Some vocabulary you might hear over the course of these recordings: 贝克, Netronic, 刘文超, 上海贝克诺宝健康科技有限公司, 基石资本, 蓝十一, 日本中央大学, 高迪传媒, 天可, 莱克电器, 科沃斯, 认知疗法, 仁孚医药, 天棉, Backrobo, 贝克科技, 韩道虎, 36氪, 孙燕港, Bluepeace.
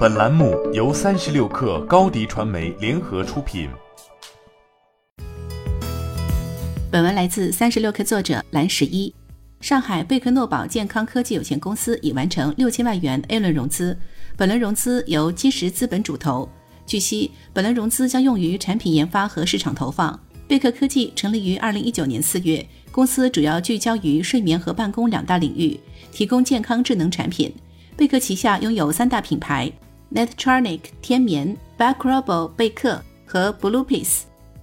本栏目由36氪高迪传媒联合出品。本文来自36氪作者蓝十一。上海贝克诺宝健康科技有限公司已完成6000万元 A 轮融资，本轮融资由基石资本主投。据悉，本轮融资将用于产品研发和市场投放。贝克科技成立于2019年4月，公司主要聚焦于睡眠和办公两大领域，提供健康智能产品。贝克旗下拥有3大品牌 Netronic 天棉、Backrobo 贝克和 Bluepeace。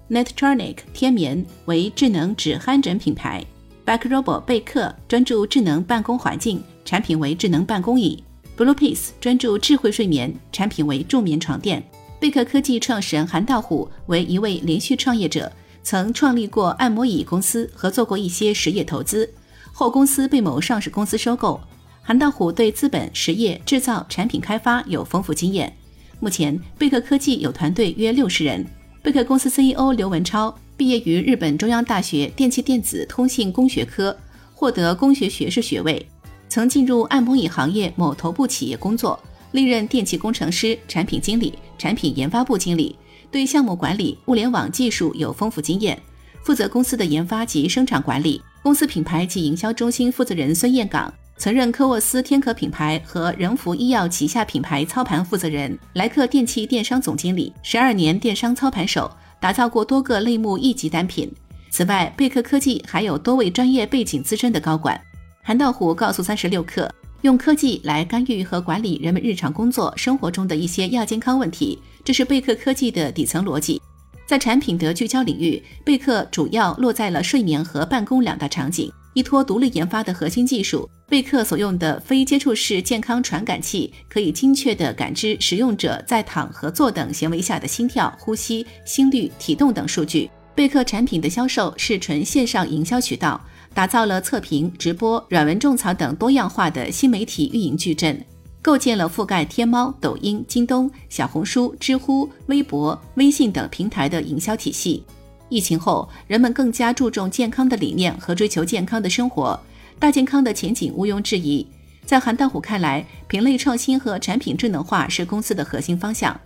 Netronic 天棉为智能止鼾枕品牌， Backrobo 贝克专注智能办公环境，产品为智能办公椅， Bluepeace 专注智慧睡眠，产品为助眠床垫。贝克科技创始人韩道虎为一位连续创业者，曾创立过按摩椅公司和做过一些实业投资，后公司被某上市公司收购。韩道虎对资本、实业、制造、产品开发有丰富经验。目前，贝克科技有团队约60人。贝克公司 CEO 刘文超毕业于日本中央大学电气电子通信工学科，获得工学学士学位，曾进入按摩椅行业某头部企业工作，历任电气工程师、产品经理、产品研发部经理，对项目管理、物联网技术有丰富经验，负责公司的研发及生产管理。公司品牌及营销中心负责人孙燕港曾任科沃斯天可品牌和仁孚医药旗下品牌操盘负责人，莱克电器电商总经理，12年电商操盘手，打造过多个类目一级单品。此外，贝克科技还有多位专业背景资深的高管。韩道虎告诉36氪，用科技来干预和管理人们日常工作生活中的一些亚健康问题，这是贝克科技的底层逻辑。在产品的聚焦领域，贝克主要落在了睡眠和办公两大场景。依托独立研发的核心技术，贝克所用的非接触式健康传感器可以精确地感知使用者在躺和坐等行为下的心跳、呼吸、心率、体动等数据。贝克产品的销售是纯线上营销渠道，打造了测评、直播、软文种草等多样化的新媒体运营矩阵，构建了覆盖天猫、抖音、京东、小红书、知乎、微博、微信等平台的营销体系。疫情后，人们更加注重健康的理念和追求健康的生活，大健康的前景毋庸置疑。在韩道虎看来，品类创新和产品智能化是公司的核心方向。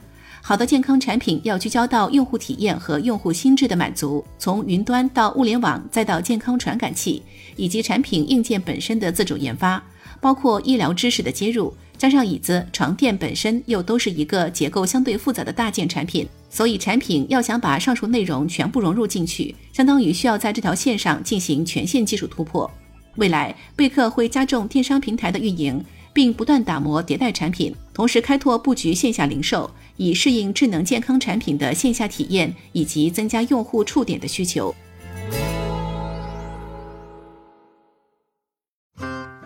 好的健康产品要聚焦到用户体验和用户心智的满足，从云端到物联网，再到健康传感器，以及产品硬件本身的自主研发，包括医疗知识的接入，加上椅子、床垫本身又都是一个结构相对复杂的大件产品，所以产品要想把上述内容全部融入进去，相当于需要在这条线上进行全线技术突破。未来，贝克会加重电商平台的运营，并不断打磨迭代产品，同时开拓布局线下零售，以适应智能健康产品的线下体验以及增加用户触点的需求。